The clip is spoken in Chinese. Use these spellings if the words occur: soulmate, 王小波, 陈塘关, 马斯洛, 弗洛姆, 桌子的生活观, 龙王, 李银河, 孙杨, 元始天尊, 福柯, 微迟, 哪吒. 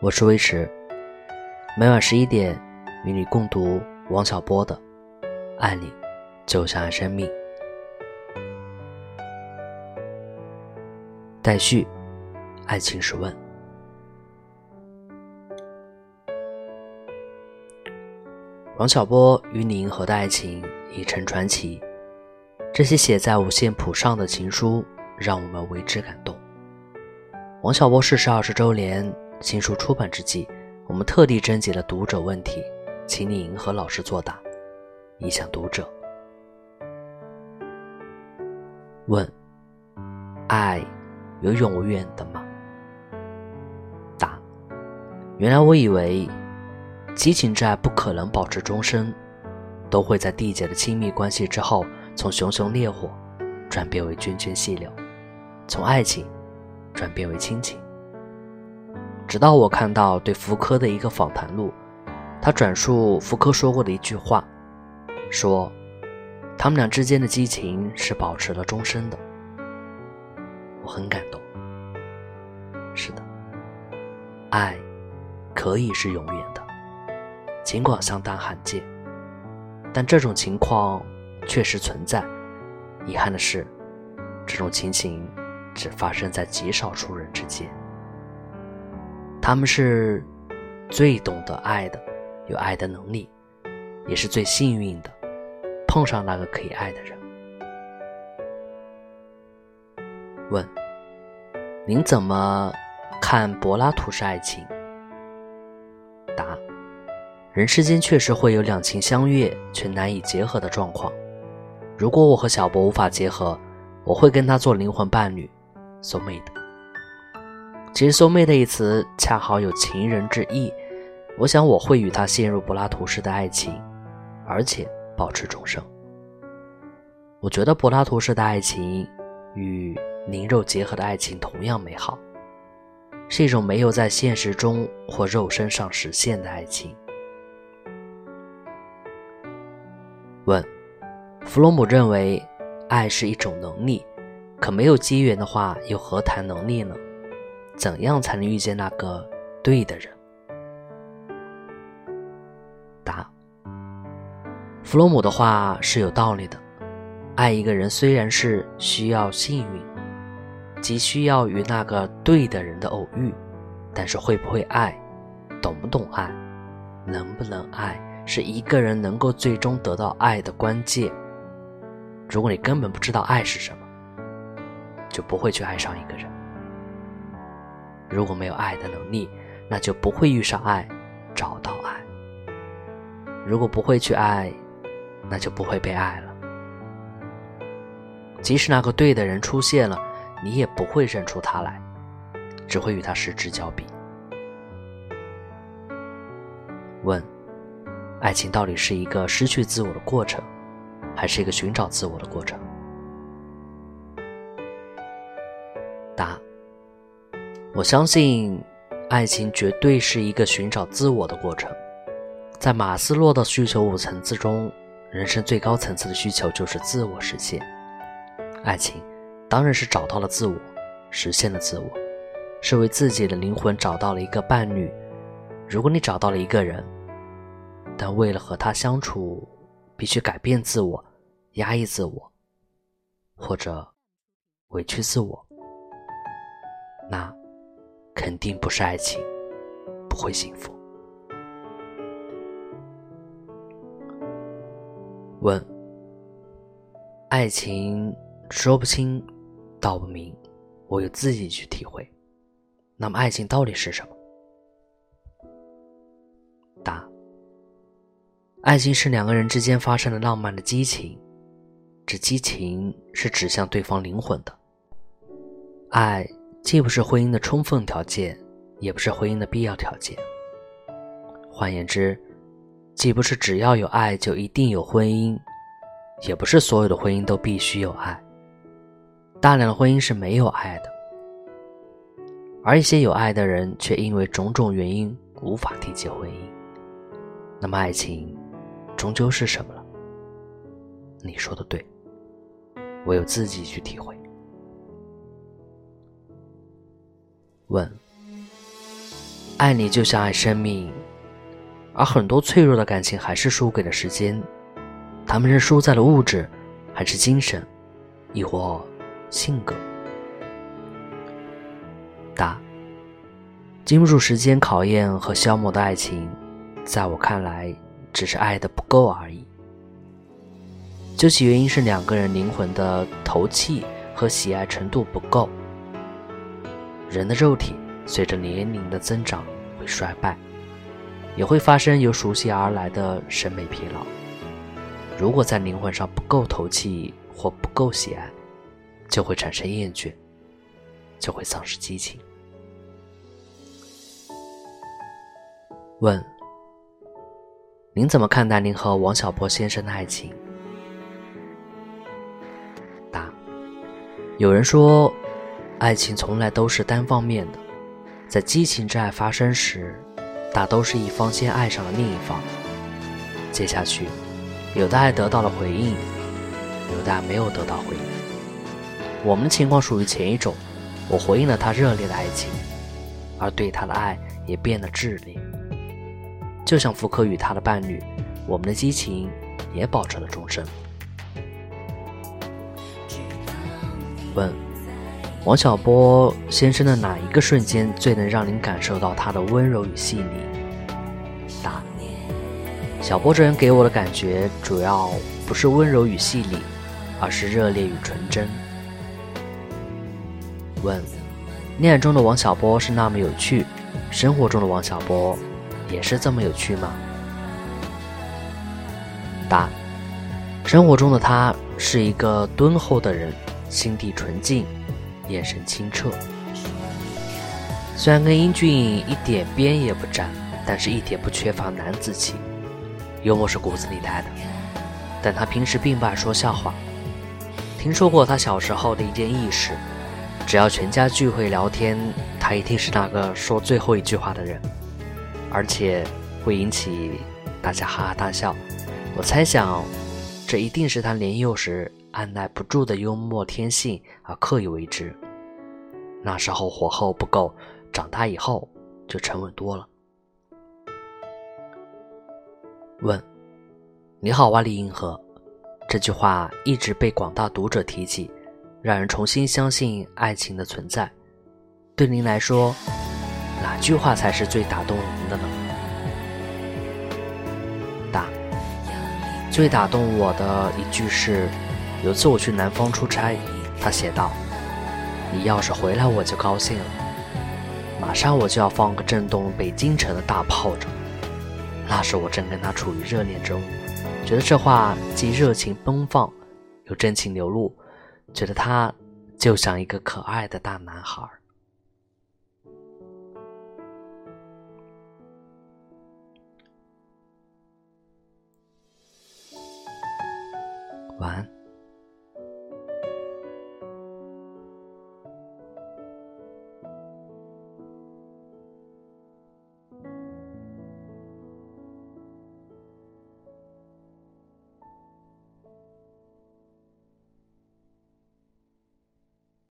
我是微迟，每晚11点与你共读王小波的《爱你就像爱生命》。待续，爱情十问。王小波与李银河的爱情已成传奇，这些写在五线谱上的情书让我们为之感动。王小波逝世20周年新书出版之际，我们特地征集了读者问题，请李银河老师作答。影响读者问：爱有永无缘的吗？答：原来我以为激情之爱不可能保持终身，都会在缔结的亲密关系之后，从熊熊烈火转变为涓涓细流，从爱情转变为亲情。直到我看到对福柯的一个访谈录，他转述福柯说过的一句话，说他们俩之间的激情是保持了终身的。我很感动。是的，爱可以是永远的，尽管相当罕见，但这种情况确实存在。遗憾的是，这种情形只发生在极少数人之间，他们是最懂得爱的，有爱的能力，也是最幸运的碰上那个可以爱的人。问：您怎么看柏拉图式爱情？答：人世间确实会有两情相悦却难以结合的状况，如果我和小波无法结合，我会跟他做灵魂伴侣 soulmate。其实 soulmate 一词恰好有情人之意，我想我会与他陷入柏拉图式的爱情，而且保持终生。我觉得柏拉图式的爱情与灵肉结合的爱情同样美好，是一种没有在现实中或肉身上实现的爱情。问：弗洛姆认为爱是一种能力，可没有机缘的话又何谈能力呢？怎样才能遇见那个对的人？答：弗洛姆的话是有道理的，爱一个人虽然是需要幸运，即需要与那个对的人的偶遇，但是会不会爱，懂不懂爱，能不能爱，是一个人能够最终得到爱的关键。如果你根本不知道爱是什么，就不会去爱上一个人。如果没有爱的能力，那就不会遇上爱，找到爱。如果不会去爱，那就不会被爱了。即使那个对的人出现了，你也不会认出他来，只会与他失之交臂。问：爱情到底是一个失去自我的过程，还是一个寻找自我的过程？答：我相信爱情绝对是一个寻找自我的过程。在马斯洛的需求5层次中，人生最高层次的需求就是自我实现。爱情当然是找到了自我，实现了自我，是为自己的灵魂找到了一个伴侣。如果你找到了一个人，但为了和他相处，必须改变自我，压抑自我，或者委屈自我，那肯定不是爱情，不会幸福。问：爱情说不清道不明，我有自己去体会。那么爱情到底是什么？答：爱情是两个人之间发生的浪漫的激情，这激情是指向对方灵魂的。爱既不是婚姻的充分条件，也不是婚姻的必要条件。换言之，既不是只要有爱就一定有婚姻，也不是所有的婚姻都必须有爱。大量的婚姻是没有爱的，而一些有爱的人却因为种种原因无法缔结婚姻。那么爱情终究是什么了？你说的对，我有自己去体会。问：爱你就像爱生命，而很多脆弱的感情还是输给了时间，他们是输在了物质，还是精神，亦或性格？答：经不住时间考验和消磨的爱情，在我看来，只是爱的不够而已。究其原因是两个人灵魂的投契和喜爱程度不够。人的肉体随着年龄的增长会衰败，也会发生由熟悉而来的审美疲劳。如果在灵魂上不够投契或不够喜爱，就会产生厌倦，就会丧失激情。问：您怎么看待您和王小波先生的爱情？答：有人说，爱情从来都是单方面的，在激情之爱发生时，大都是一方先爱上了另一方，接下去有的爱得到了回应，有的爱没有得到回应。我们的情况属于前一种，我回应了他热烈的爱情，而对他的爱也变得炽烈。就像福柯与他的伴侣，我们的激情也保持了终身。问：王小波先生的哪一个瞬间最能让您感受到他的温柔与细腻？答：小波这人给我的感觉主要不是温柔与细腻，而是热烈与纯真。问：恋爱中的王小波是那么有趣，生活中的王小波也是这么有趣吗？答：生活中的他是一个敦厚的人，心地纯净，眼神清澈，虽然跟英俊一点边也不沾，但是一点不缺乏男子气。幽默是骨子里带的，但他平时并不爱说笑话。听说过他小时候的一件轶事，只要全家聚会聊天，他一定是那个说最后一句话的人，而且会引起大家哈哈大笑。我猜想，这一定是他年幼时按耐不住的幽默天性而刻意为之，那时候火候不够，长大以后就沉稳多了。问：你好啊，李银河，这句话一直被广大读者提起，让人重新相信爱情的存在。对您来说，哪句话才是最打动您的呢？答：最打动我的一句是，有次我去南方出差，他写道：你要是回来我就高兴了，马上我就要放个震动北京城的大炮仗。那时我正跟他处于热恋中，觉得这话既热情奔放又真情流露，觉得他就像一个可爱的大男孩。晚安。